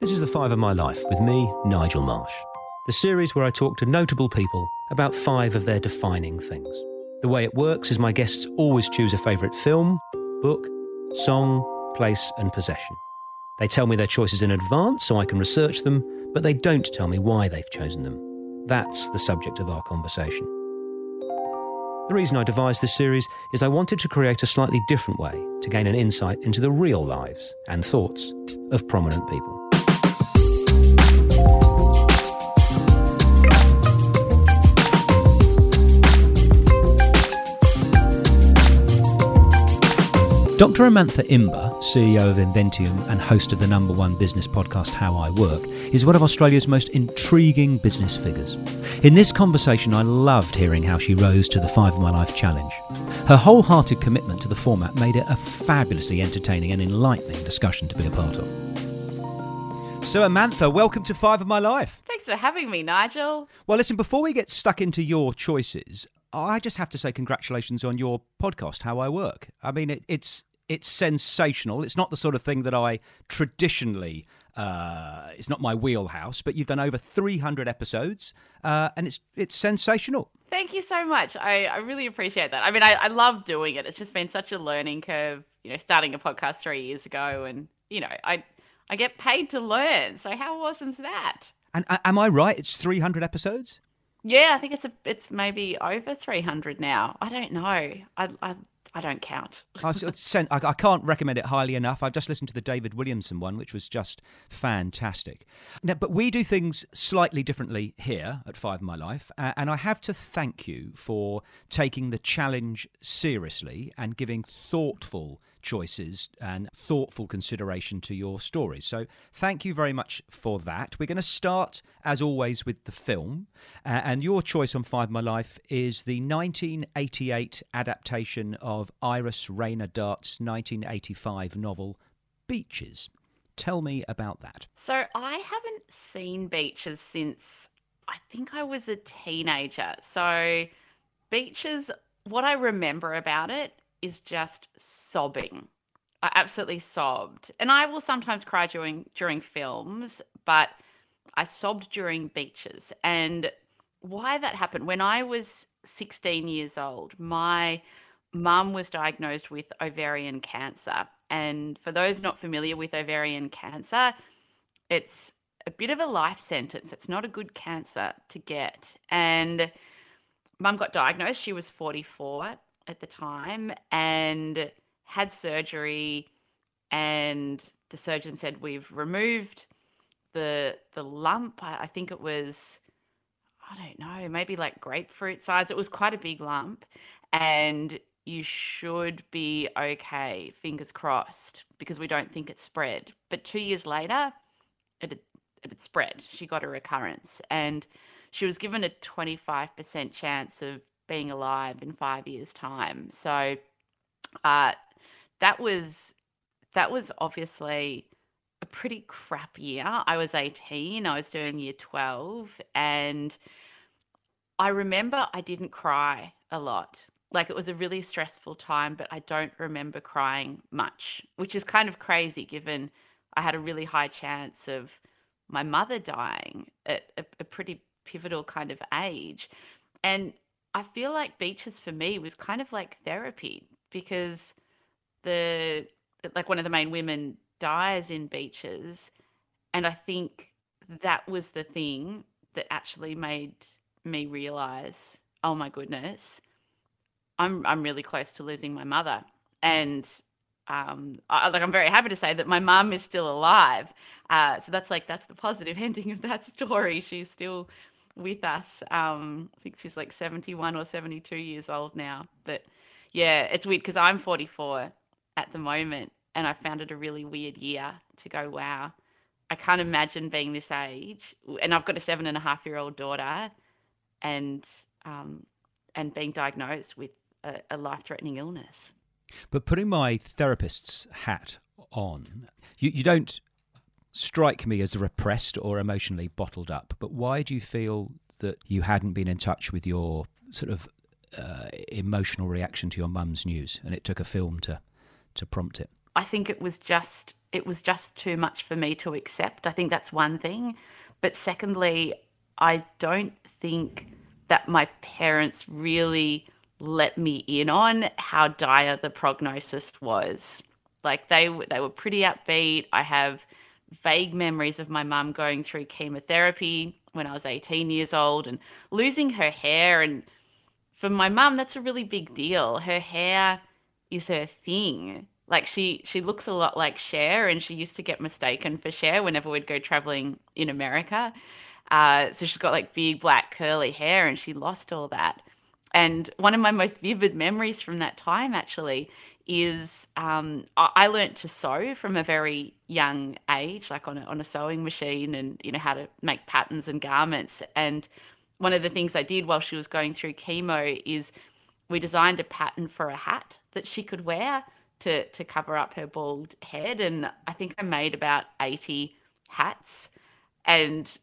This is the Five of My Life with me, Nigel Marsh, the series where I talk to notable people about five of their defining things. The way it works is my guests always choose a favourite film, book, song, place and possession. They tell me their choices in advance so I can research them, but they don't tell me why they've chosen them. That's the subject of our conversation. The reason I devised this series is I wanted to create a slightly different way to gain an insight into the real lives and thoughts of prominent people. Dr. Amantha Imber, CEO of Inventium and host of the #1 business podcast How I Work, is one of Australia's most intriguing business figures. In this conversation, I loved hearing how she rose to the Five of My Life challenge. Her wholehearted commitment to the format made it a fabulously entertaining and enlightening discussion to be a part of. So Amantha, welcome to Five of My Life. Thanks for having me, Nigel. Well, listen, before we get stuck into your choices, I just have to say congratulations on your podcast, How I Work. I mean, it's sensational. It's not the sort of thing that I traditionally, it's not my wheelhouse, but you've done over 300 episodes and it's sensational. Thank you so much. I really appreciate that. I mean, I love doing it. It's just been such a learning curve, you know, starting a podcast 3 years ago and, you know, I get paid to learn. So how awesome is that? And am I right? It's 300 episodes? Yeah, I think it's maybe over 300 now. I don't know. I don't count. I can't recommend it highly enough. I've just listened to the David Williamson one, which was just fantastic. Now, but we do things slightly differently here at Five of My Life, and I have to thank you for taking the challenge seriously and giving thoughtful choices and thoughtful consideration to your stories. So thank you very much for that. We're going to start, as always, with the film. And your choice on Five of My Life is the 1988 adaptation of Iris Raynor Dart's 1985 novel, Beaches. Tell me about that. So I haven't seen Beaches since I think I was a teenager. So Beaches, what I remember about it is just sobbing. I absolutely sobbed. And I will sometimes cry during films, but I sobbed during Beaches. And why that happened, when I was 16 years old, my mum was diagnosed with ovarian cancer. And for those not familiar with ovarian cancer, it's a bit of a life sentence. It's not a good cancer to get. And mum got diagnosed. She was 44. At the time and had surgery, and the surgeon said, we've removed the lump. I think it was, I don't know, maybe like grapefruit size. It was quite a big lump and you should be okay, fingers crossed, because we don't think it spread. But 2 years later, it had spread. She got a recurrence and she was given a 25% chance of being alive in 5 years' time. So that was obviously a pretty crap year. I was 18, I was doing year 12, and I remember I didn't cry a lot. Like, it was a really stressful time, but I don't remember crying much, which is kind of crazy given I had a really high chance of my mother dying at a pretty pivotal kind of age. And I feel like Beaches for me was kind of like therapy, because one of the main women dies in Beaches, and I think that was the thing that actually made me realize, oh my goodness, I'm really close to losing my mother, and I'm very happy to say that my mum is still alive. So that's the positive ending of that story. She's still with us. I think she's like 71 or 72 years old now. But yeah, it's weird because I'm 44 at the moment and I found it a really weird year to go, wow, I can't imagine being this age. And I've got a 7.5-year-old daughter and being diagnosed with a life-threatening illness. But putting my therapist's hat on, you don't strike me as repressed or emotionally bottled up, but why do you feel that you hadn't been in touch with your sort of emotional reaction to your mum's news and it took a film to prompt it? I think it was just too much for me to accept. I think that's one thing. But secondly, I don't think that my parents really let me in on how dire the prognosis was. Like they were pretty upbeat. I have vague memories of my mum going through chemotherapy when I was 18 years old and losing her hair. And for my mum, that's a really big deal. Her hair is her thing. Like she looks a lot like Cher, and she used to get mistaken for Cher whenever we'd go traveling in America. So she's got like big black curly hair, and she lost all that. And one of my most vivid memories from that time actually is I learned to sew from a very young age, like on a sewing machine, and you know how to make patterns and garments. And one of the things I did while she was going through chemo is we designed a pattern for a hat that she could wear to cover up her bald head. And I think I made about 80 hats. And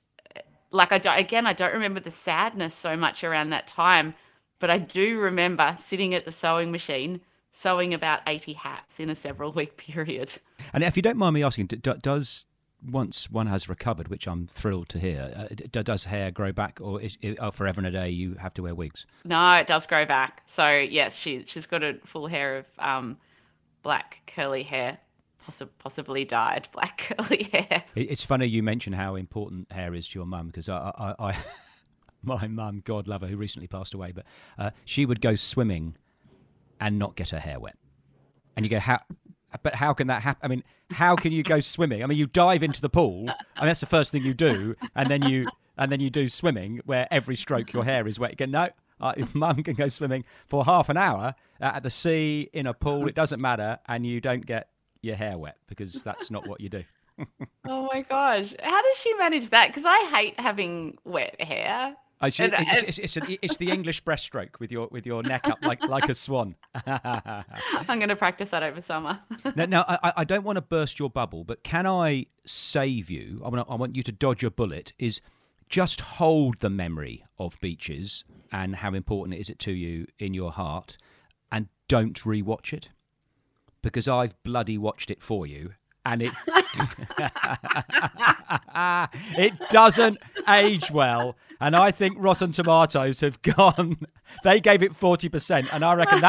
like I don't remember the sadness so much around that time, but I do remember sitting at the sewing machine sewing about 80 hats in a several-week period. And if you don't mind me asking, does, once one has recovered, which I'm thrilled to hear, does hair grow back, or is forever and a day you have to wear wigs? No, it does grow back. So, yes, she's got a full hair of black curly hair, possibly dyed black curly hair. It's funny you mention how important hair is to your mum, because I my mum, God love her, who recently passed away, but she would go swimming and not get her hair wet. And you go, how can that happen? I mean, how can you go swimming? I mean, you dive into the pool, and that's the first thing you do, and then you do swimming where every stroke your hair is wet. You go, no, mum can go swimming for half an hour at the sea, in a pool, it doesn't matter, and you don't get your hair wet, because that's not what you do. Oh my gosh. How does she manage that? Because I hate having wet hair. It's the English breaststroke with your neck up like a swan. I'm going to practice that over summer. Now I don't want to burst your bubble, but can I save you? I want you to dodge a bullet. Is just hold the memory of Beaches and how important is it to you in your heart, and don't rewatch it, because I've bloody watched it for you. And it doesn't age well. And I think Rotten Tomatoes have gone. They gave it 40%, and I reckon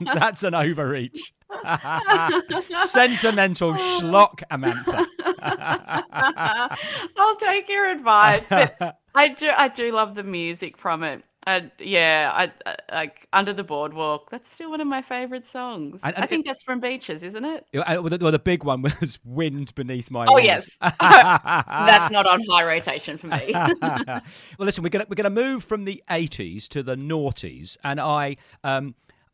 that's an overreach. Sentimental schlock, Amantha. I'll take your advice, but I do love the music from it. Like Under the Boardwalk. That's still one of my favourite songs. I think that's from Beaches, isn't it? Well, the big one was Wind Beneath My Wings. Oh, yes. That's not on high rotation for me. Well, listen, we're gonna move from the 80s to the noughties, and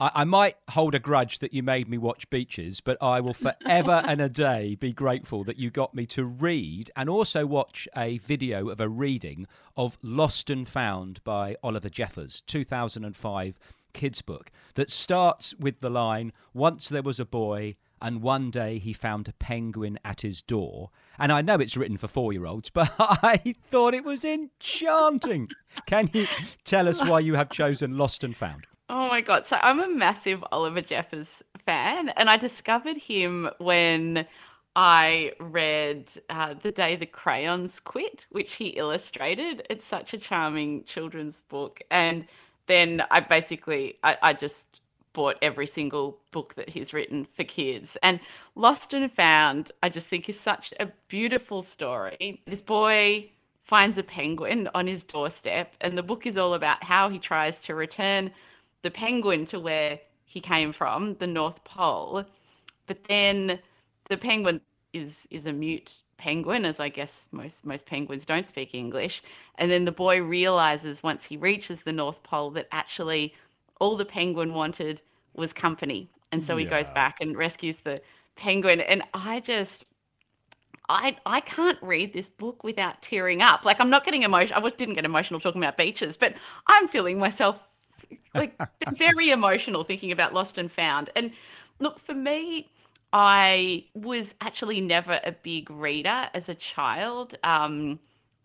I might hold a grudge that you made me watch Beaches, but I will forever and a day be grateful that you got me to read and also watch a video of a reading of Lost and Found by Oliver Jeffers, 2005 kids book, that starts with the line, "Once there was a boy, and one day he found a penguin at his door." And I know it's written for 4-year-olds, but I thought it was enchanting. Can you tell us why you have chosen Lost and Found? Oh my God. So I'm a massive Oliver Jeffers fan, and I discovered him when I read The Day the Crayons Quit, which he illustrated. It's such a charming children's book. And then I just bought every single book that he's written for kids. And Lost and Found, I just think, is such a beautiful story. This boy finds a penguin on his doorstep, and the book is all about how he tries to return the penguin to where he came from, the North Pole. But then the penguin is a mute penguin, as I guess most penguins don't speak English. And then the boy realizes once he reaches the North Pole that actually all the penguin wanted was company. And so he goes back and rescues the penguin. And I can't read this book without tearing up. Like, I'm not getting emotional. I didn't get emotional talking about Beaches, but I'm feeling myself like very emotional thinking about Lost and Found. And look, for me, I was actually never a big reader as a child,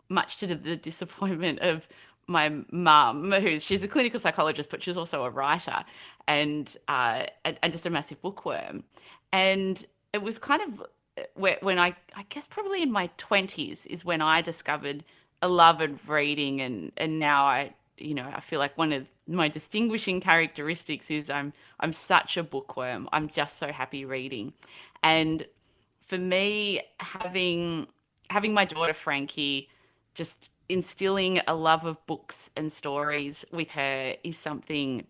much to the disappointment of my mum, she's a clinical psychologist, but she's also a writer and just a massive bookworm. And it was kind of when I guess probably in my 20s is when I discovered a love of reading, and now I feel like one of my distinguishing characteristics is I'm such a bookworm. I'm just so happy reading. And for me, having my daughter Frankie, just instilling a love of books and stories with her is something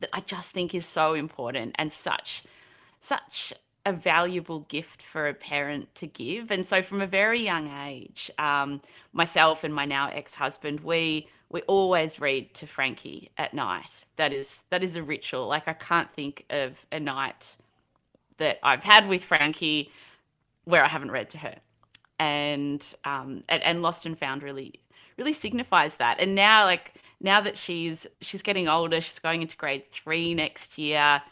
that I just think is so important and such a valuable gift for a parent to give. And so from a very young age, myself and my now ex-husband, we always read to Frankie at night. That is a ritual. Like, I can't think of a night that I've had with Frankie where I haven't read to her. And Lost and Found really signifies that. And now that she's getting older, she's going into grade 3 next year,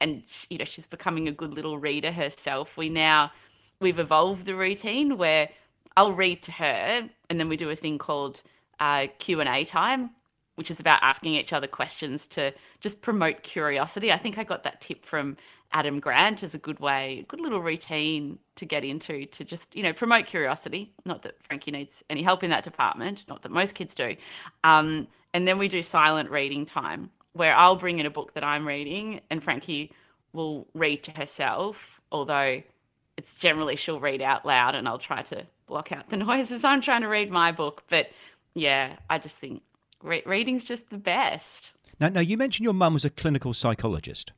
and she's becoming a good little reader herself. We've evolved the routine where I'll read to her, and then we do a thing called Q&A time, which is about asking each other questions to just promote curiosity. I think I got that tip from Adam Grant as a good little routine to get into, to just, promote curiosity. Not that Frankie needs any help in that department, not that most kids do. And then we do silent reading time, where I'll bring in a book that I'm reading and Frankie will read to herself, although it's generally she'll read out loud and I'll try to block out the noise as I'm trying to read my book. But yeah, I just think reading's just the best. Now you mentioned your mum was a clinical psychologist,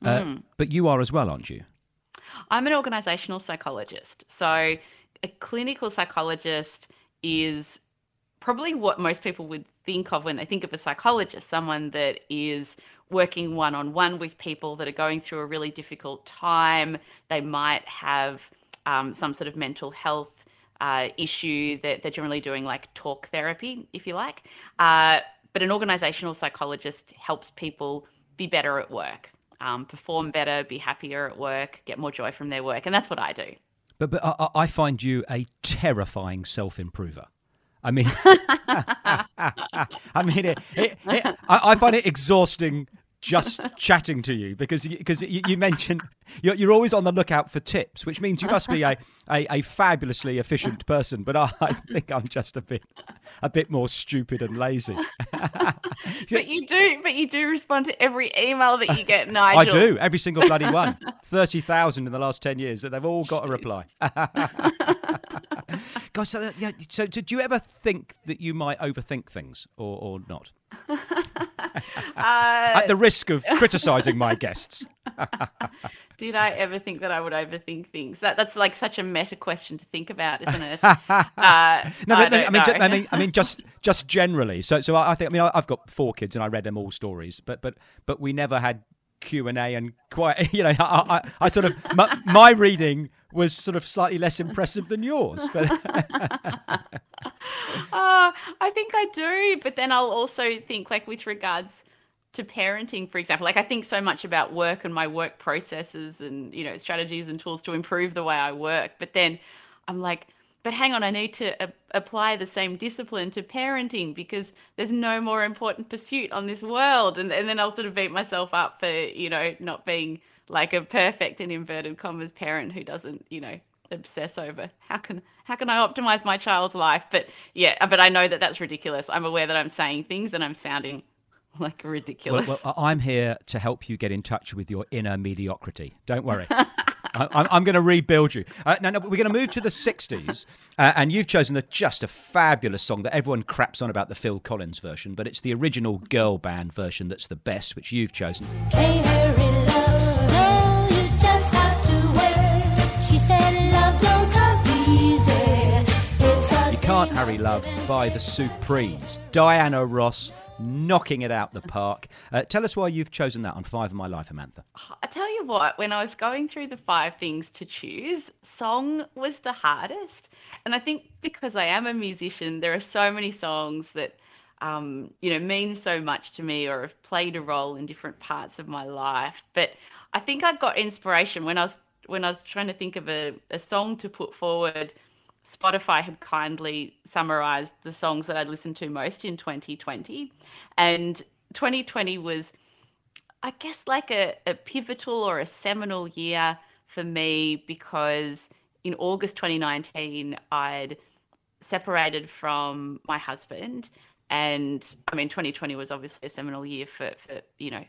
but you are as well, aren't you? I'm an organisational psychologist. So a clinical psychologist is probably what most people would think of when they think of a psychologist, someone that is working one-on-one with people that are going through a really difficult time. They might have some sort of mental health issue that they're generally doing, like talk therapy, if you like. But an organisational psychologist helps people be better at work, perform better, be happier at work, get more joy from their work. And that's what I do. But I find you a terrifying self-improver. I mean, I find it exhausting just chatting to you because you mentioned you're always on the lookout for tips, which means you must be a fabulously efficient person. But I think I'm just a bit more stupid and lazy. But you do respond to every email that you get, Nigel. I do, every single bloody one. 30,000 in the last 10 years, and they've all got a reply. Gosh, so did you ever think that you might overthink things or not? At the risk of criticising my guests. Did I ever think that I would overthink things? That's like such a meta question to think about, isn't it? No, I mean, just generally. So I think, I've got 4 kids and I read them all stories, but we never had Q&A, and quite, I sort of, my reading was sort of slightly less impressive than yours. But I think I do. But then I'll also think, like, with regards to parenting, for example, like, I think so much about work and my work processes and, strategies and tools to improve the way I work. But then I'm like, but hang on, I need to apply the same discipline to parenting because there's no more important pursuit on this world. And then I'll sort of beat myself up for, not being like a perfect and inverted commas parent who doesn't, obsess over how can I optimize my child's life? But yeah, but I know that that's ridiculous. I'm aware that I'm saying things and I'm sounding like ridiculous. Well, I'm here to help you get in touch with your inner mediocrity. Don't worry. I'm going to rebuild you. No, but we're going to move to the 60s, and you've chosen just a fabulous song that everyone craps on about, the Phil Collins version, but it's the original girl band version that's the best, which you've chosen. Can't hurry love, girl, you just have to wait. She said love don't come easy. You Can't Hurry Love by the Supremes. Diana Ross, knocking it out the park. Tell us why you've chosen that on Five of My Life, Amantha. I tell you what, when I was going through the 5 things to choose, song was the hardest. And I think because I am a musician, there are so many songs that, mean so much to me or have played a role in different parts of my life. But I think I got inspiration when I was trying to think of a song to put forward. Spotify had kindly summarised the songs that I'd listened to most in 2020. And 2020 was, I guess, like a pivotal or a seminal year for me because in August 2019, I'd separated from my husband. And I mean, 2020 was obviously a seminal year for you know,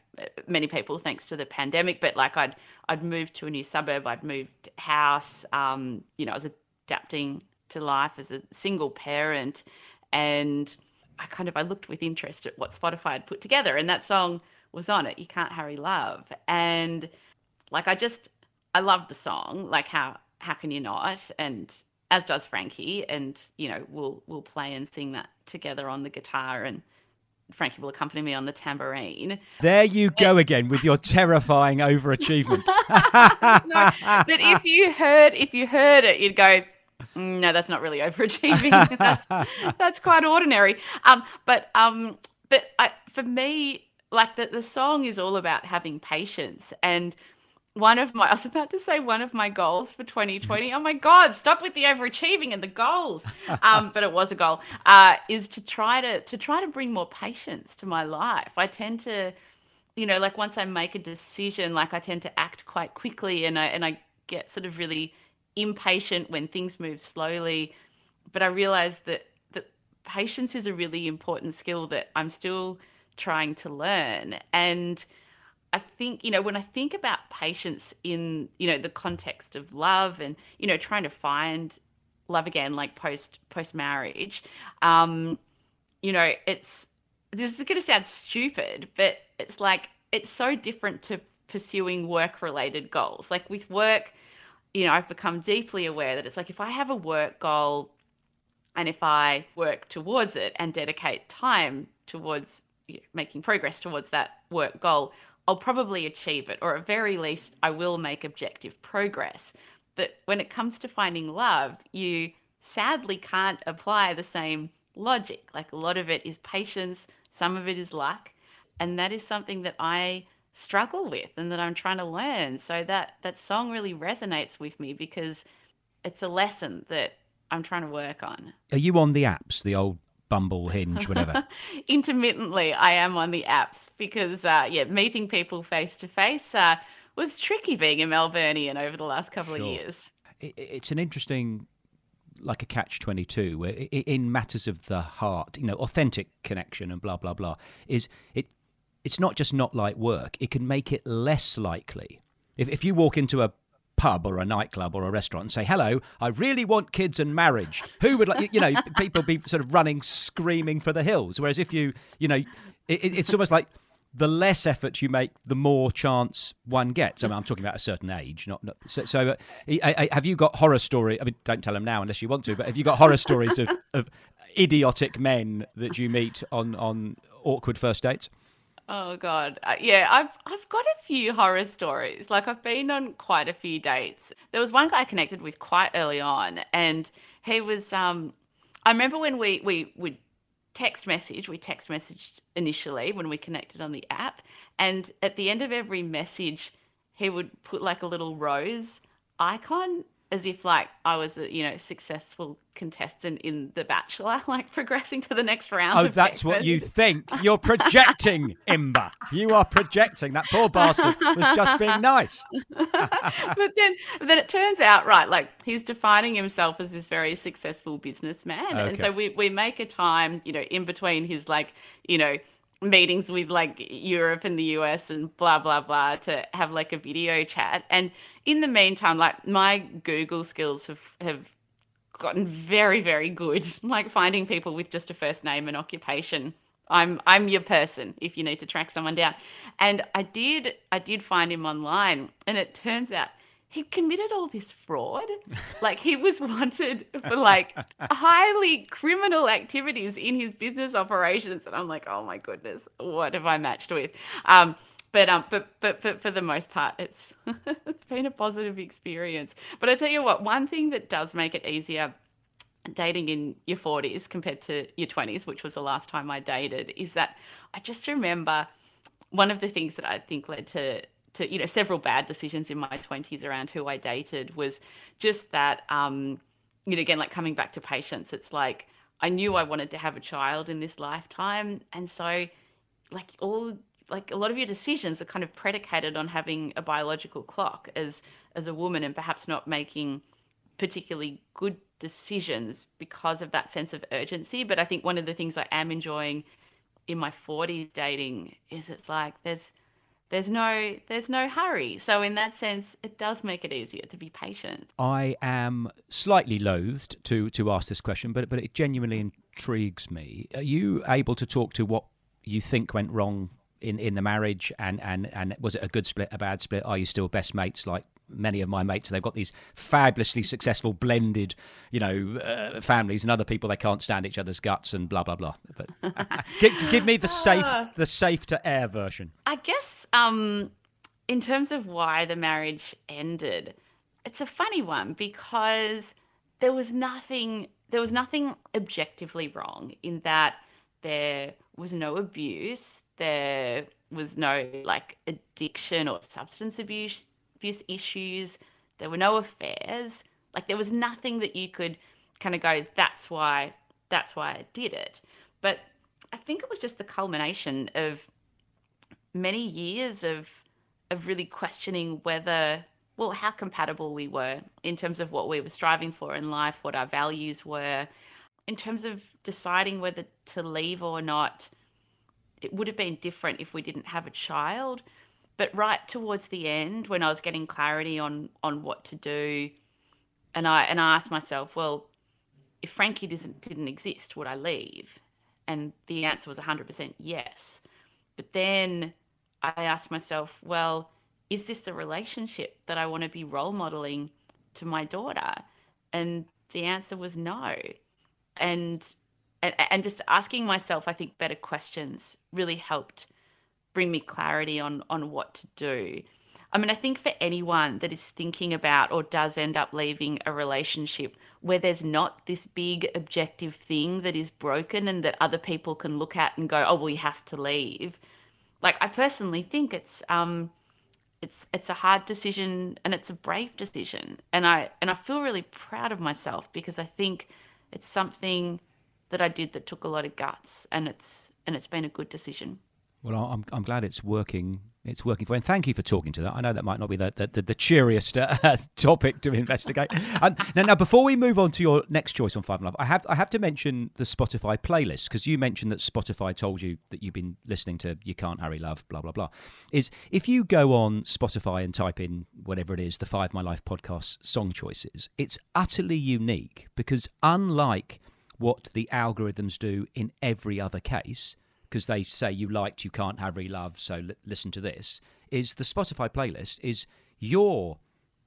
many people thanks to the pandemic, but like I'd moved to a new suburb, I'd moved house, you know, I was adapting to life as a single parent. And I looked with interest at what Spotify had put together, and that song was on it, You Can't Hurry Love. And like, I loved the song, like how can you not? And as does Frankie, and you know, we'll play and sing that together on the guitar, and Frankie will accompany me on the tambourine. There you go again with your terrifying overachievement. No, but if you heard it, you'd go, no, that's not really overachieving. that's quite ordinary. But for me, like the song is all about having patience. And one of my goals for 2020, oh my God, stop with the overachieving and the goals. But it was a goal, is to try to bring more patience to my life. I tend to, you know, like once I make a decision, like I tend to act quite quickly, and I get sort of really impatient when things move slowly. But I realized that patience is a really important skill that I'm still trying to learn. And I think, you know, when I think about patience in, you know, the context of love and, you know, trying to find love again, like post marriage, you know, this is going to sound stupid, but it's like, it's so different to pursuing work related goals. Like with work, you know, I've become deeply aware that it's like, if I have a work goal and if I work towards it and dedicate time towards, you know, making progress towards that work goal, I'll probably achieve it, or at very least I will make objective progress. But when it comes to finding love, you sadly can't apply the same logic. Like a lot of it is patience, some of it is luck, and that is something that I struggle with and that I'm trying to learn. So that song really resonates with me because it's a lesson that I'm trying to work on. Are you on the apps, the old Bumble, Hinge, whatever? Intermittently, I am on the apps because, meeting people face-to-face was tricky being a Melburnian over the last couple of years. It's an interesting, like a catch-22, in matters of the heart, you know, authentic connection and blah, blah, blah, is it's not just not like work. It can make it less likely. If you walk into a pub or a nightclub or a restaurant and say, hello, I really want kids and marriage, who would like, you know, people be sort of running screaming for the hills. Whereas if you know, it's almost like the less effort you make, the more chance one gets. I mean, I'm talking about a certain age, not so have you got horror story? I mean, don't tell them now unless you want to, but have you got horror stories of idiotic men that you meet on awkward first dates? Oh God. Yeah, I've got a few horror stories. Like I've been on quite a few dates. There was one guy I connected with quite early on, and he was I remember when we would text messaged initially when we connected on the app, and at the end of every message he would put like a little rose icon as if like I was a, you know, successful contestant in The Bachelor, like progressing to the next round. Oh, that's what you think. You're projecting, Imber. You are projecting. That poor bastard was just being nice. But then it turns out, right, like he's defining himself as this very successful businessman. Okay. And so we make a time, you know, in between his like, you know, meetings with like Europe and the US and blah, blah, blah to have like a video chat. And in the meantime, like my Google skills have gotten very, very good, like finding people with just a first name and occupation. I'm your person if you need to track someone down. And I did find him online, and it turns out he committed all this fraud. Like he was wanted for like highly criminal activities in his business operations. And I'm like, oh my goodness, what have I matched with? But for the most part, it's been a positive experience. But I tell you what, one thing that does make it easier dating in your 40s compared to your 20s, which was the last time I dated, is that I just remember one of the things that I think led to you know, several bad decisions in my 20s around who I dated was just that, you know, again, like coming back to patience, it's like I knew I wanted to have a child in this lifetime. And so like all like a lot of your decisions are kind of predicated on having a biological clock as a woman, and perhaps not making particularly good decisions because of that sense of urgency. But I think one of the things I am enjoying in my 40s dating is it's like there's no hurry. So in that sense, it does make it easier to be patient. I am slightly loathed to ask this question, but it genuinely intrigues me. Are you able to talk to what you think went wrong in the marriage, and was it a good split, a bad split? Are you still best mates like many of my mates? They've got these fabulously successful blended, families, and other people they can't stand each other's guts and blah blah blah. But give me the safe to air version. I guess in terms of why the marriage ended, it's a funny one because there was nothing objectively wrong in that there was no abuse, there was no addiction or substance abuse issues, there were no affairs. There was nothing that you could kind of go, that's why I did it. But I think it was just the culmination of many years of really questioning how compatible we were in terms of what we were striving for in life, what our values were, in terms of deciding whether to leave or not. It would have been different if we didn't have a child. But right towards the end, when I was getting clarity on what to do, and I asked myself, well, if Frankie didn't exist, would I leave? And the answer was 100% yes. But then I asked myself, well, is this the relationship that I want to be role modeling to my daughter? And the answer was no. And just asking myself, I think, better questions really helped bring me clarity on what to do. I mean, I think for anyone that is thinking about or does end up leaving a relationship where there's not this big objective thing that is broken and that other people can look at and go, oh, well, you have to leave. I personally think it's a hard decision and it's a brave decision. And I feel really proud of myself because I think it's something that I did that took a lot of guts, and it's been a good decision. Well, I'm glad it's working. It's working for you. And thank you for talking to that. I know that might not be the cheeriest topic to investigate. Now, before we move on to your next choice on Five and Love, I have to mention the Spotify playlist, because you mentioned that Spotify told you that you've been listening to You Can't Hurry Love, blah, blah, blah. Is if you go on Spotify and type in whatever it is, the Five of My Life podcast song choices, it's utterly unique because unlike what the algorithms do in every other case, because they say you liked You Can't Hurry Love, so listen to this, is the Spotify playlist is your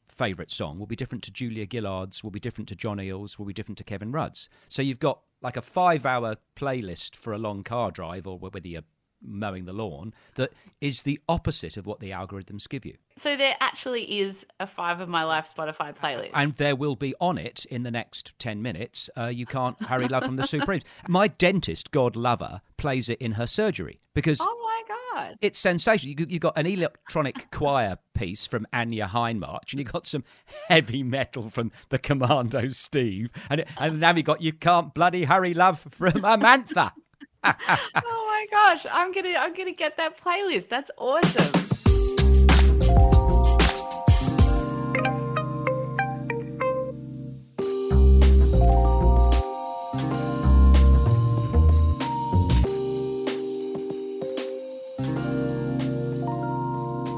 favourite song will be different to Julia Gillard's, will be different to John Eales, will be different to Kevin Rudd's. So you've got a 5-hour playlist for a long car drive or whether you're mowing the lawn that is the opposite of what the algorithms give you. So there actually is a Five of My Life Spotify playlist. And there will be on it in the next 10 minutes, You Can't Hurry Love from The Supremes. My dentist, God love her, plays it in her surgery because... Oh my God. It's sensational. You've got an electronic choir piece from Anya Hindmarch, and you've got some heavy metal from the Commando Steve, and now you've got You Can't Bloody Hurry Love from Amantha. Oh my gosh, I'm gonna get that playlist. That's awesome.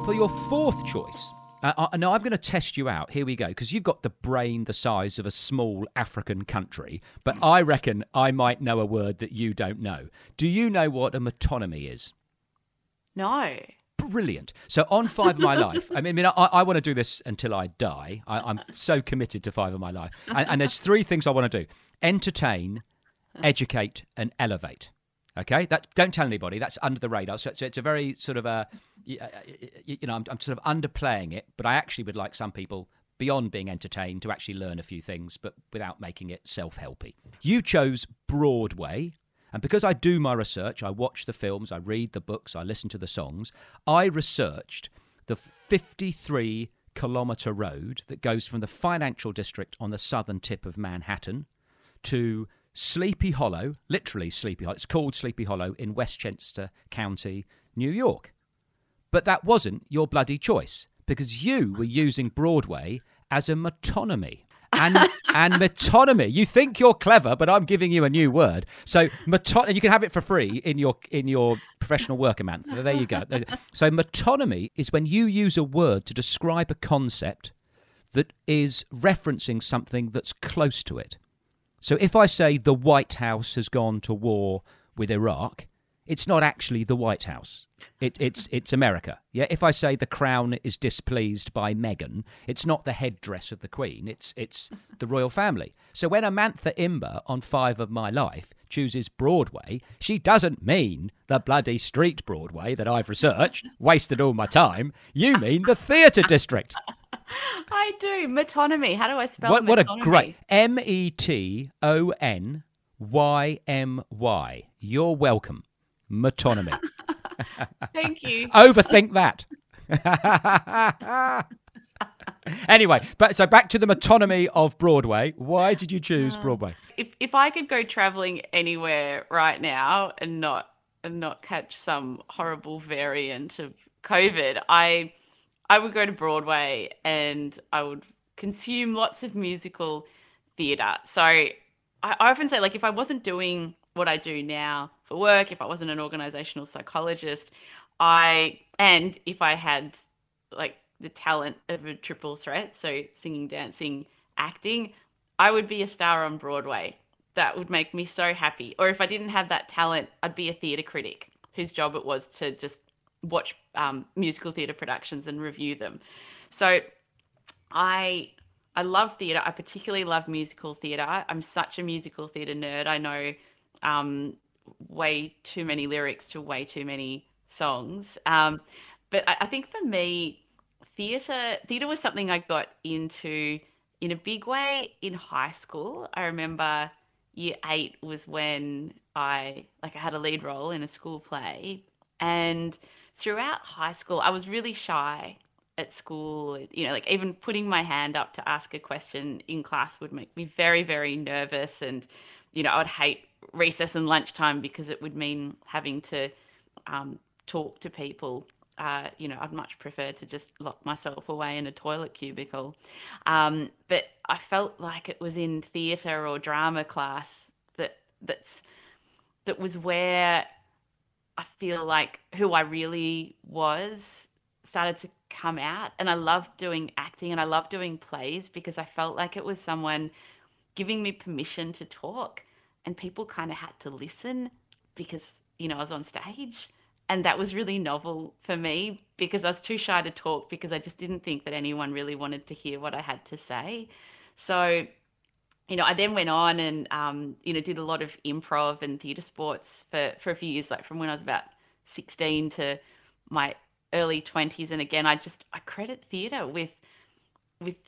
For your fourth choice, now I'm going to test you out. Here we go, because you've got the brain the size of a small African country, but I reckon I might know a word that you don't know. Do you know what a metonymy is? No. Brilliant. So on Five of My Life, I want to do this until I die. I'm so committed to Five of My Life. And there's three things I want to do. Entertain, educate, and elevate. Okay, that don't tell anybody. That's under the radar. So it's a very sort of I'm sort of underplaying it, but I actually would like some people beyond being entertained to actually learn a few things, but without making it self-helpy. You chose Broadway, and because I do my research, I watch the films, I read the books, I listen to the songs. I researched the 53-kilometre road that goes from the financial district on the southern tip of Manhattan to Sleepy Hollow, literally Sleepy Hollow, it's called Sleepy Hollow in Westchester County, New York. But that wasn't your bloody choice, because you were using Broadway as a metonymy. And metonymy, you think you're clever, but I'm giving you a new word. So metonymy, you can have it for free in your professional work, Amantha. There you go. So metonymy is when you use a word to describe a concept that is referencing something that's close to it. So if I say the White House has gone to war with Iraq, it's not actually the White House. It's America. Yeah. If I say the Crown is displeased by Meghan, it's not the headdress of the Queen. It's the royal family. So when Amantha Imber on Five of My Life chooses Broadway, she doesn't mean the bloody street Broadway that I've researched, wasted all my time. You mean the theatre district. I do. Metonymy. How do I spell metonymy? What a great METONYMY. You're welcome. Metonymy. Thank you. Overthink that. Anyway, but so back to the metonymy of Broadway. Why did you choose Broadway? If I could go travelling anywhere right now and not catch some horrible variant of COVID, I would go to Broadway and I would consume lots of musical theatre. So I often say, like, if I wasn't doing what I do now for work, if I wasn't an organizational psychologist, and if I had like the talent of a triple threat, so singing, dancing, acting, I would be a star on Broadway. That would make me so happy. Or if I didn't have that talent, I'd be a theater critic whose job it was to just watch musical theater productions and review them. So I love theater. I particularly love musical theater. I'm such a musical theater nerd. I know way too many lyrics to way too many songs. But I think for me, theatre was something I got into in a big way in high school. I remember year 8 was when I had a lead role in a school play. And throughout high school, I was really shy at school. You know, like even putting my hand up to ask a question in class would make me very, very nervous. And, you know, I would hate recess and lunchtime because it would mean having to talk to people. You know, I'd much prefer to just lock myself away in a toilet cubicle. But I felt like it was in theatre or drama class that was where I feel like who I really was started to come out. And I loved doing acting and I loved doing plays because I felt like it was someone giving me permission to talk. And people kind of had to listen because, you know, I was on stage. And that was really novel for me because I was too shy to talk because I just didn't think that anyone really wanted to hear what I had to say. So, you know, I then went on and, you know, did a lot of improv and theatre sports for a few years, like from when I was about 16 to my early 20s. And again, I credit theatre with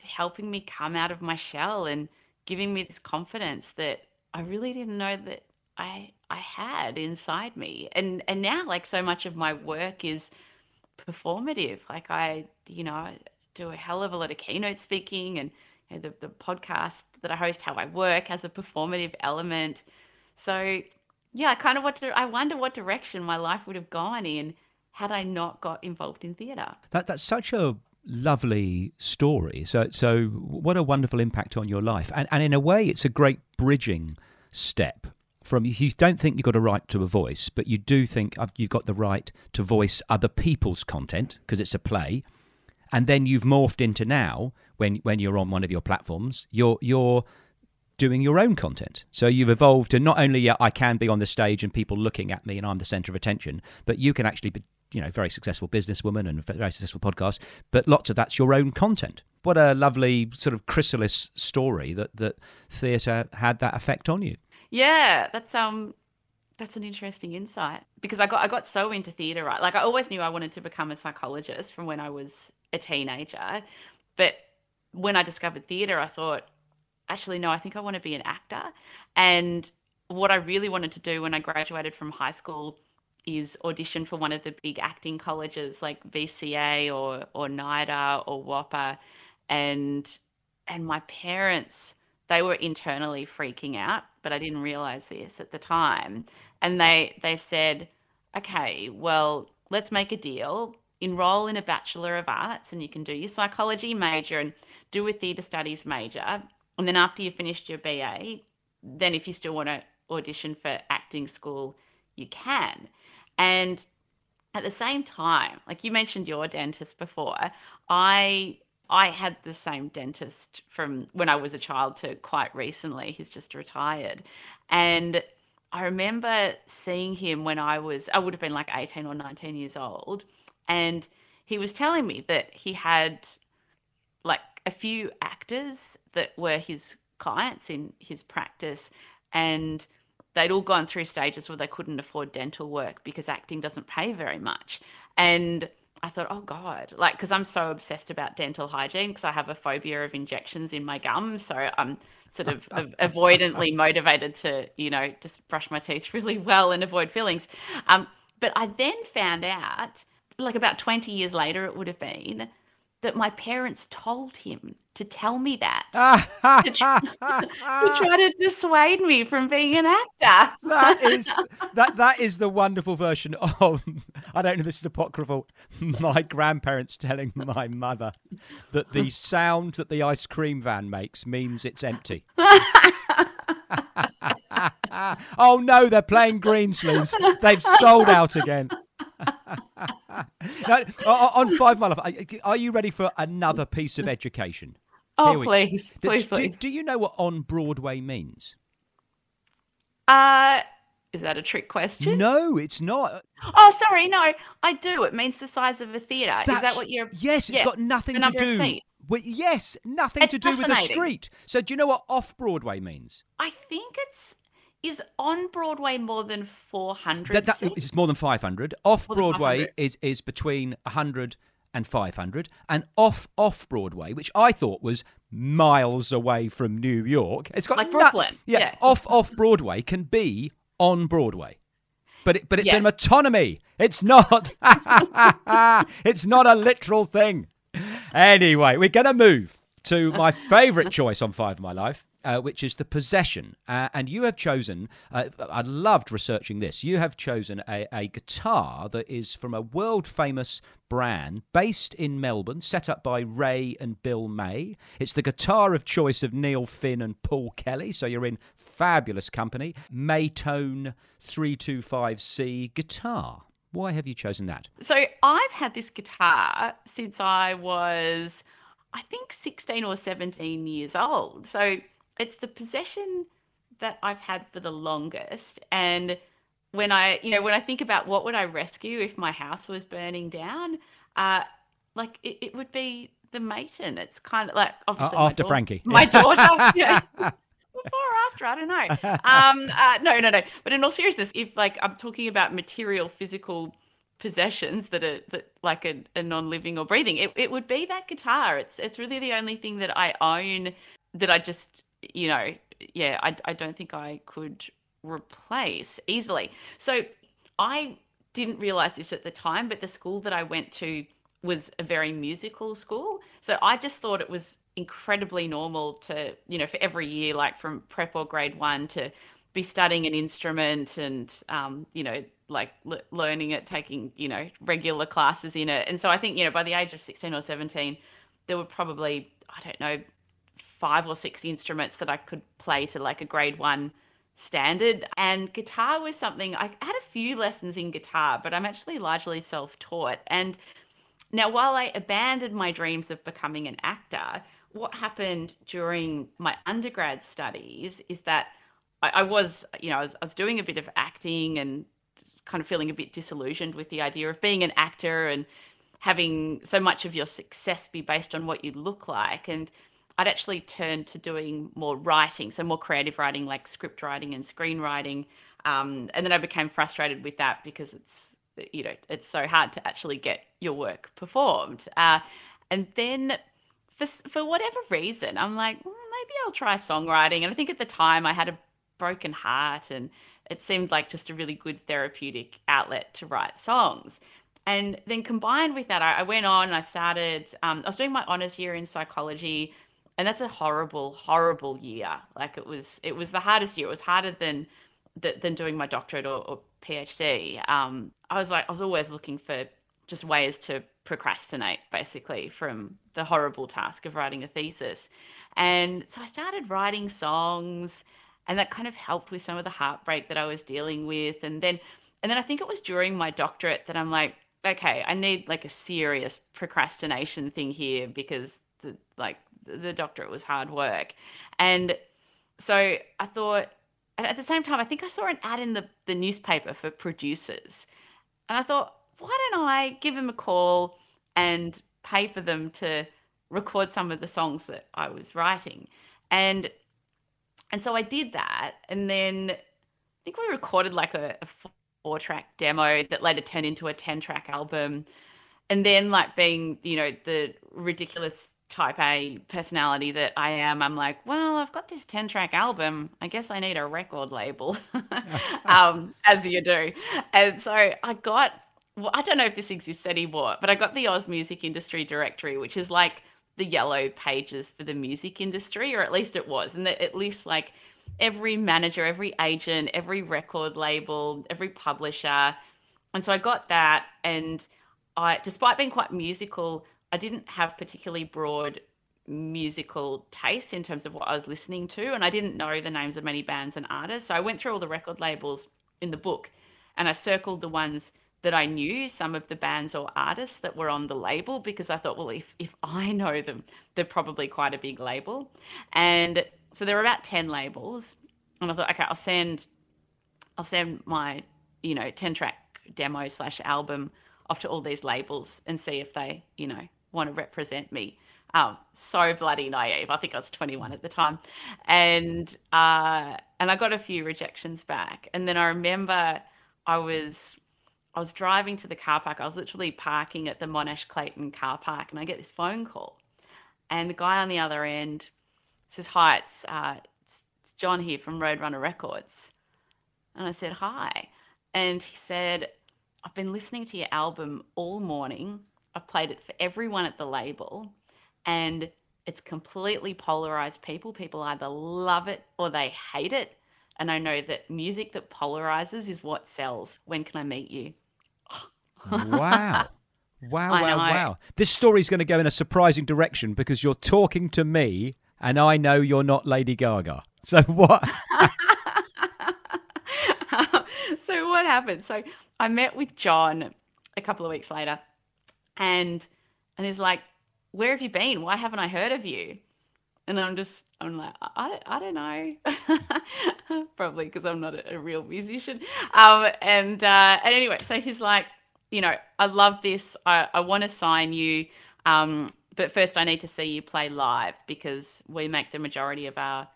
helping me come out of my shell and giving me this confidence that I really didn't know that I had inside me. And now, like, so much of my work is performative. Like I do a hell of a lot of keynote speaking, and you know, the podcast that I host, How I Work, has a performative element. So yeah, I wonder what direction my life would have gone in had I not got involved in theatre. That's such a lovely story. So what a wonderful impact on your life. And in a way, it's a great bridging step from you don't think you've got a right to a voice, but you do think you've got the right to voice other people's content because it's a play. And then you've morphed into now when you're on one of your platforms, you're doing your own content. So you've evolved to not only I can be on the stage and people looking at me and I'm the centre of attention, but you can actually be, you know, very successful businesswoman and very successful podcast, but lots of that's your own content. What a lovely sort of chrysalis story that theatre had that effect on you. Yeah, that's an interesting insight because I got so into theatre, right? Like I always knew I wanted to become a psychologist from when I was a teenager, but when I discovered theatre, I thought, actually, no, I think I want to be an actor. And what I really wanted to do when I graduated from high school is audition for one of the big acting colleges like VCA or NIDA or WAPA. And my parents they were internally freaking out, but I didn't realize this at the time. And they said, okay, well, let's make a deal. Enroll in a Bachelor of Arts and you can do your psychology major and do a theatre studies major. And then after you've finished your BA, then if you still want to audition for acting school, you can. And at the same time, like you mentioned your dentist before, I had the same dentist from when I was a child to quite recently. He's just retired. And I remember seeing him when I would have been like 18 or 19 years old. And he was telling me that he had like a few actors that were his clients in his practice, and they'd all gone through stages where they couldn't afford dental work because acting doesn't pay very much. And I thought, oh God, like, because I'm so obsessed about dental hygiene because I have a phobia of injections in my gums. So I'm sort of avoidantly motivated to, you know, just brush my teeth really well and avoid fillings. But I then found out, like about 20 years later it would have been, that my parents told him to tell me that, to try to dissuade me from being an actor. That is the wonderful version of, I don't know if this is apocryphal, my grandparents telling my mother that the sound that the ice cream van makes means it's empty. Oh no, they're playing Greensleeves. They've sold out again. Now, on Five of My Life, are you ready for another piece of education? Oh, please, please, please. Do you know what on Broadway means? Is that a trick question? No, it's not. Oh, sorry, no, I do. It means the size of a theatre. Is that what you're... Yes, it's got nothing to do... Well, yes, nothing to do with the street. So do you know what off-Broadway means? I think it's... Is on Broadway more than 400 seats? It's more than 500. Off-Broadway is between 100 and 500. And off-Broadway, which I thought was miles away from New York. It's got like Brooklyn. Yeah, off-Broadway can be on Broadway. But it's an metonymy. It's not. It's not a literal thing. Anyway, we're going to move to my favourite choice on Five of My Life, which is The Possession. And you have chosen, I loved researching this, you have chosen a guitar that is from a world-famous brand based in Melbourne, set up by Ray and Bill May. It's the guitar of choice of Neil Finn and Paul Kelly, so you're in fabulous company. Maytone 325C guitar. Why have you chosen that? So I've had this guitar since I was, I think, 16 or 17 years old. So it's the possession that I've had for the longest. And when I think about what would I rescue if my house was burning down, like it would be the Maytone. It's kind of like, obviously after Frankie, my daughter, yeah. Before or after, I don't know. No. But in all seriousness, if like I'm talking about material, physical possessions that like a non-living or breathing, it would be that guitar. It's really the only thing that I own that I just, you know, yeah, I don't think I could replace easily. So I didn't realize this at the time, but the school that I went to was a very musical school. So I just thought it was incredibly normal to, you know, for every year, like from prep or grade one, to be studying an instrument and, you know, like learning it, taking, you know, regular classes in it. And so I think, you know, by the age of 16 or 17, there were probably, I don't know, 5 or 6 instruments that I could play to like a grade one standard. And guitar was something, I had a few lessons in guitar, but I'm actually largely self-taught. And now, while I abandoned my dreams of becoming an actor, what happened during my undergrad studies is that I was doing a bit of acting and kind of feeling a bit disillusioned with the idea of being an actor and having so much of your success be based on what you look like. And I'd actually turned to doing more writing, so more creative writing, like script writing and screenwriting. And then I became frustrated with that because it's, you know, it's so hard to actually get your work performed. And then for whatever reason, I'm like, maybe I'll try songwriting. And I think at the time I had a broken heart and it seemed like just a really good therapeutic outlet to write songs. And then combined with that, I went on, I started, I was doing my honours year in psychology. And that's a horrible, horrible year. Like it was the hardest year. It was harder than doing my doctorate or PhD. I was always looking for just ways to procrastinate, basically, from the horrible task of writing a thesis. And so I started writing songs, and that kind of helped with some of the heartbreak that I was dealing with. And then I think it was during my doctorate that I'm like, okay, I need like a serious procrastination thing here, because the doctorate was hard work. And so I thought, and at the same time, I think I saw an ad in the newspaper for producers, and I thought, why don't I give them a call and pay for them to record some of the songs that I was writing? And so I did that. And then I think we recorded like a 4-track demo that later turned into a 10-track album. And then, like, being, you know, the ridiculous type A personality that I am, I'm like, well, I've got this 10-track album. I guess I need a record label, as you do. And so I got, well, I don't know if this exists anymore, but I got the Oz Music Industry Directory, which is like the Yellow Pages for the music industry, or at least it was. And at least like every manager, every agent, every record label, every publisher. And so I got that. And I, despite being quite musical, I didn't have particularly broad musical tastes in terms of what I was listening to. And I didn't know the names of many bands and artists. So I went through all the record labels in the book, and I circled the ones that I knew some of the bands or artists that were on the label, because I thought, well, if I know them, they're probably quite a big label. And so there were about 10 labels, and I thought, okay, I'll send my, you know, 10-track demo / album off to all these labels and see if they, you know, want to represent me. So bloody naive. I think I was 21 at the time. And I got a few rejections back. And then I remember I was driving to the car park. I was literally parking at the Monash Clayton car park, and I get this phone call, and the guy on the other end says, hi, it's John here from Roadrunner Records. And I said, hi. And he said, I've been listening to your album all morning. I've played it for everyone at the label, and it's completely polarized people. People either love it or they hate it. And I know that music that polarizes is what sells. When can I meet you? Wow. Wow. This story's going to go in a surprising direction, because you're talking to me and I know you're not Lady Gaga. So what? So what happened? So I met with John a couple of weeks later, and he's like, where have you been? Why haven't I heard of you? And I'm like, I don't know, probably because I'm not a real musician. And anyway, so he's like, you know, I love this. I want to sign you. But first I need to see you play live, because we make the majority of our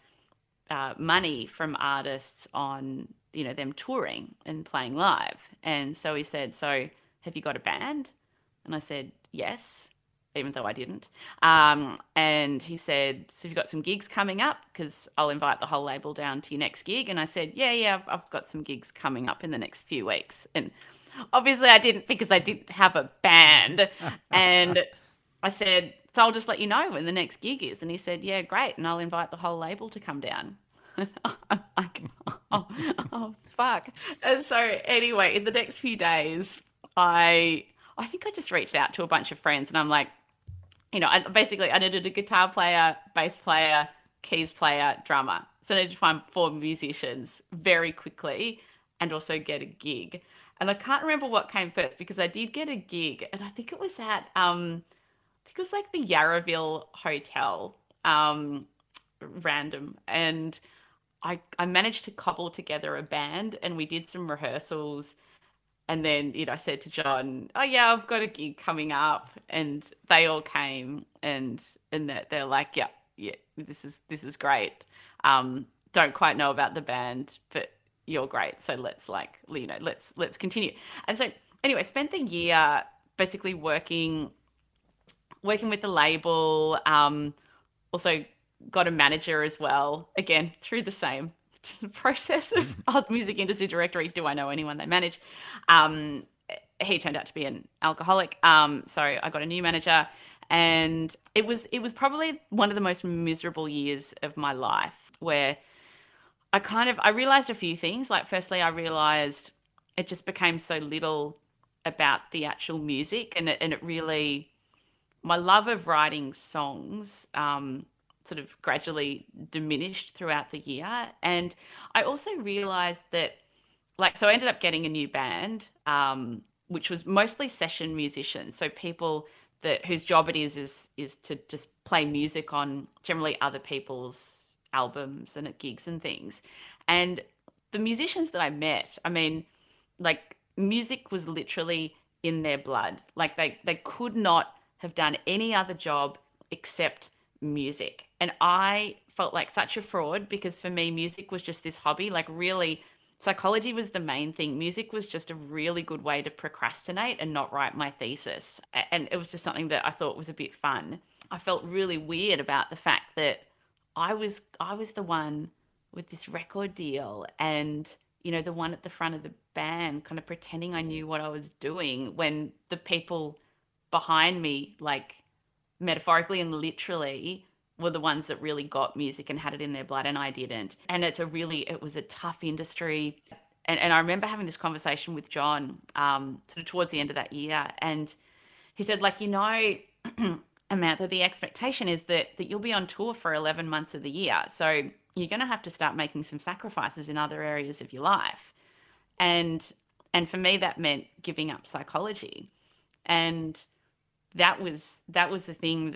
money from artists on, you know, them touring and playing live. And so he said, so have you got a band? And I said, yes, even though I didn't. And he said, so you've got some gigs coming up, because I'll invite the whole label down to your next gig. And I said, yeah, I've got some gigs coming up in the next few weeks. And obviously I didn't, because I didn't have a band. And I said, so I'll just let you know when the next gig is. And he said, yeah, great. And I'll invite the whole label to come down. I'm like, oh, fuck. And so anyway, in the next few days, I think I just reached out to a bunch of friends, and I'm like, you know, I needed a guitar player, bass player, keys player, drummer. So I needed to find 4 musicians very quickly and also get a gig. And I can't remember what came first, because I did get a gig, and I think it was at, like the Yarraville Hotel, random. And I managed to cobble together a band, and we did some rehearsals. And then, you know, I said to John, oh, yeah, I've got a gig coming up. And they all came, and they're like, yeah, this is great. Don't quite know about the band, but you're great. So let's like, you know, let's continue. And so anyway, spent the year basically working with the label. Also got a manager as well, again, through the same process of Oz Music Industry Directory. Do I know anyone they manage? He turned out to be an alcoholic. So I got a new manager, And it was probably one of the most miserable years of my life, where I realized a few things. Like, firstly, I realized it just became so little about the actual music, and it really, my love of writing songs sort of gradually diminished throughout the year. And I also realized that, like, so I ended up getting a new band, which was mostly session musicians, so people that whose job it is to just play music on generally other people's albums and at gigs and things. And the musicians that I met, I mean, like, music was literally in their blood. Like, they could not have done any other job except music. And I felt like such a fraud, because for me, music was just this hobby. Like, really, psychology was the main thing. Music was just a really good way to procrastinate and not write my thesis. And it was just something that I thought was a bit fun. I felt really weird about the fact that I was the one with this record deal, and, you know, the one at the front of the band, kind of pretending I knew what I was doing, when the people behind me, like, metaphorically and literally, were the ones that really got music and had it in their blood, and I didn't. And it was a tough industry. And I remember having this conversation with John sort of towards the end of that year. And he said, like, you know, Amantha, the expectation is that you'll be on tour for 11 months of the year. So you're going to have to start making some sacrifices in other areas of your life. And for me, that meant giving up psychology. And that was the thing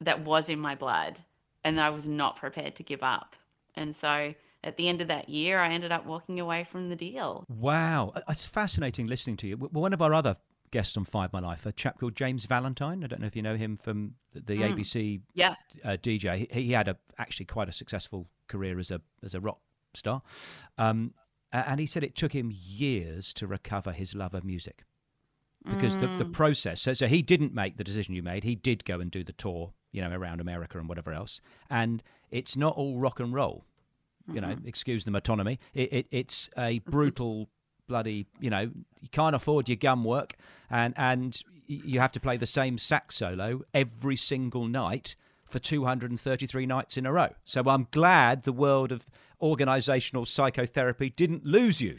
that was in my blood, and I was not prepared to give up. And so at the end of that year, I ended up walking away from the deal. Wow. It's fascinating listening to you. One of our other guests on Five My Life, a chap called James Valentine. I don't know if you know him from the ABC DJ. He had actually quite a successful career as a rock star. And he said it took him years to recover his love of music, because the process. So he didn't make the decision you made. He did go and do the tour, you know, around America and whatever else. And it's not all rock and roll, you know, excuse the metonymy. It's a brutal, bloody, you know, you can't afford your gum work, and you have to play the same sax solo every single night for 233 nights in a row. So I'm glad the world of organisational psychotherapy didn't lose you.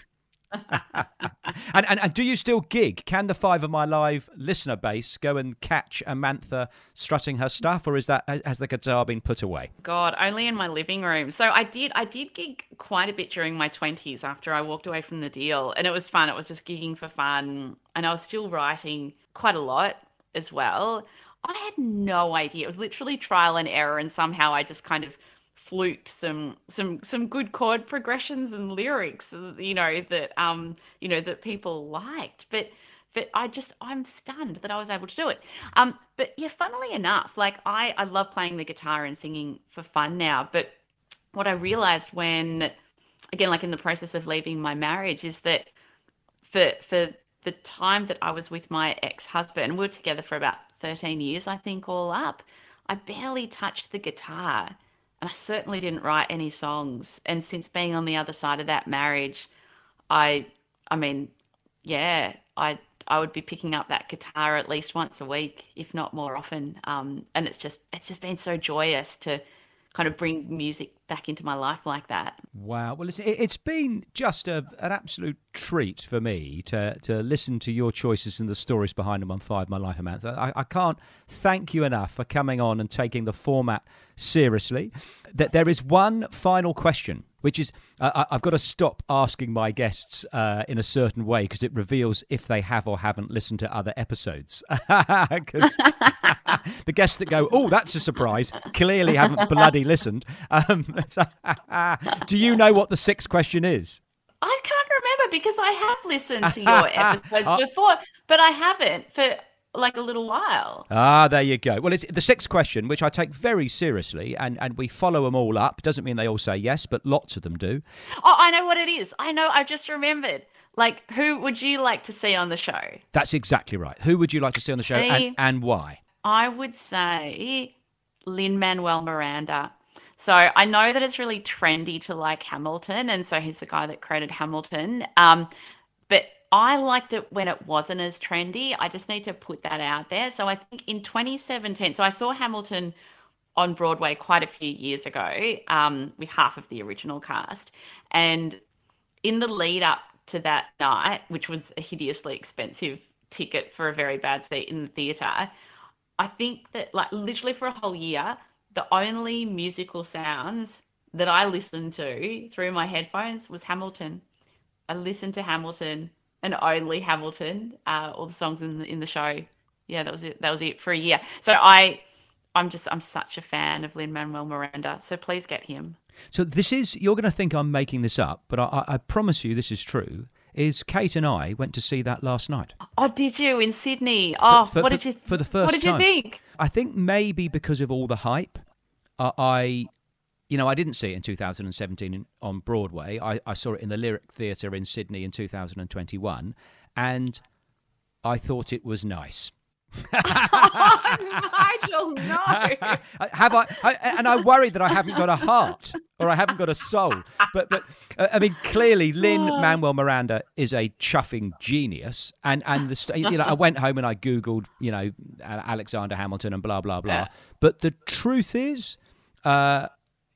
and do you still gig? Can the Five of My Live listener base go and catch Amantha strutting her stuff, or has the guitar been put away? God, only in my living room. So I did gig quite a bit during my 20s after I walked away from the deal, and it was fun. It was just gigging for fun, and I was still writing quite a lot as well. I had no idea. It was literally trial and error, and somehow I just kind of fluked some good chord progressions and lyrics, you know, that people liked, but I'm stunned that I was able to do it. But yeah, funnily enough, like I love playing the guitar and singing for fun now. But what I realized when, again, like in the process of leaving my marriage, is that for the time that I was with my ex-husband, we were together for about 13 years, I think, all up, I barely touched the guitar. And I certainly didn't write any songs. And since being on the other side of that marriage, I would be picking up that guitar at least once a week, if not more often. And it's just been so joyous to kind of bring music back into my life like that. Wow. Well, it's been just an absolute treat for me to listen to your choices and the stories behind them on Five My Life, Amantha. I can't thank you enough for coming on and taking the format seriously. That there is one final question, which is I've got to stop asking my guests in a certain way, because it reveals if they have or haven't listened to other episodes. Because the guests that go, oh, that's a surprise, clearly haven't bloody listened. Do you know what the sixth question is? I can't remember, because I have listened to your episodes before, but I haven't for like a little while. Ah, there you go. Well, it's the sixth question, which I take very seriously, and we follow them all up. Doesn't mean they all say yes, but lots of them do. Oh, I know what it is. I know. I've just remembered. Like, who would you like to see on the show? That's exactly right. Who would you like to see on the show, and why? I would say Lin-Manuel Miranda. So I know that it's really trendy to like Hamilton, and so he's the guy that created Hamilton. But I liked it when it wasn't as trendy. I just need to put that out there. So I think in 2017, so I saw Hamilton on Broadway quite a few years ago with half of the original cast. And in the lead up to that night, which was a hideously expensive ticket for a very bad seat in the theatre, I think that like literally for a whole year, the only musical sounds that I listened to through my headphones was Hamilton. I listened to Hamilton and only Hamilton, all the songs in the show. Yeah, that was it. That was it for a year. So I'm such a fan of Lin-Manuel Miranda. So please get him. So this is, you're going to think I'm making this up, but I promise you this is true, is Kate and I went to see that last night. Oh, did you? In Sydney? Oh, what did you think? I think maybe because of all the hype, I didn't see it in 2017 on Broadway. I saw it in the Lyric Theatre in Sydney in 2021, and I thought it was nice. Oh, Nigel, no. And I worry that I haven't got a heart or I haven't got a soul. But I mean, clearly, Lin-Manuel Miranda is a chuffing genius. And I went home and I Googled, Alexander Hamilton and blah, blah, blah. Yeah. But the truth is, yeah.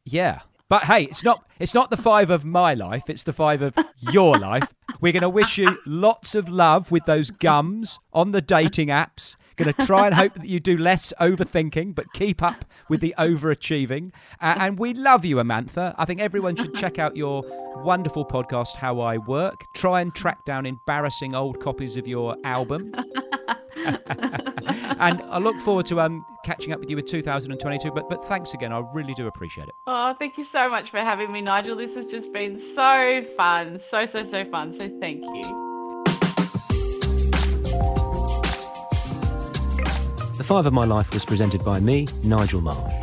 But hey, it's not the five of my life. It's the five of your life. We're going to wish you lots of love with those gums on the dating apps. Going to try and hope that you do less overthinking, but keep up with the overachieving. And we love you, Amantha. I think everyone should check out your wonderful podcast, How I Work. Try and track down embarrassing old copies of your album. And I look forward to catching up with you in 2022. But thanks again. I really do appreciate it. Oh, thank you so much for having me, Nigel. This has just been so fun. So, so, so fun. So thank you. The Five of My Life was presented by me, Nigel Marsh.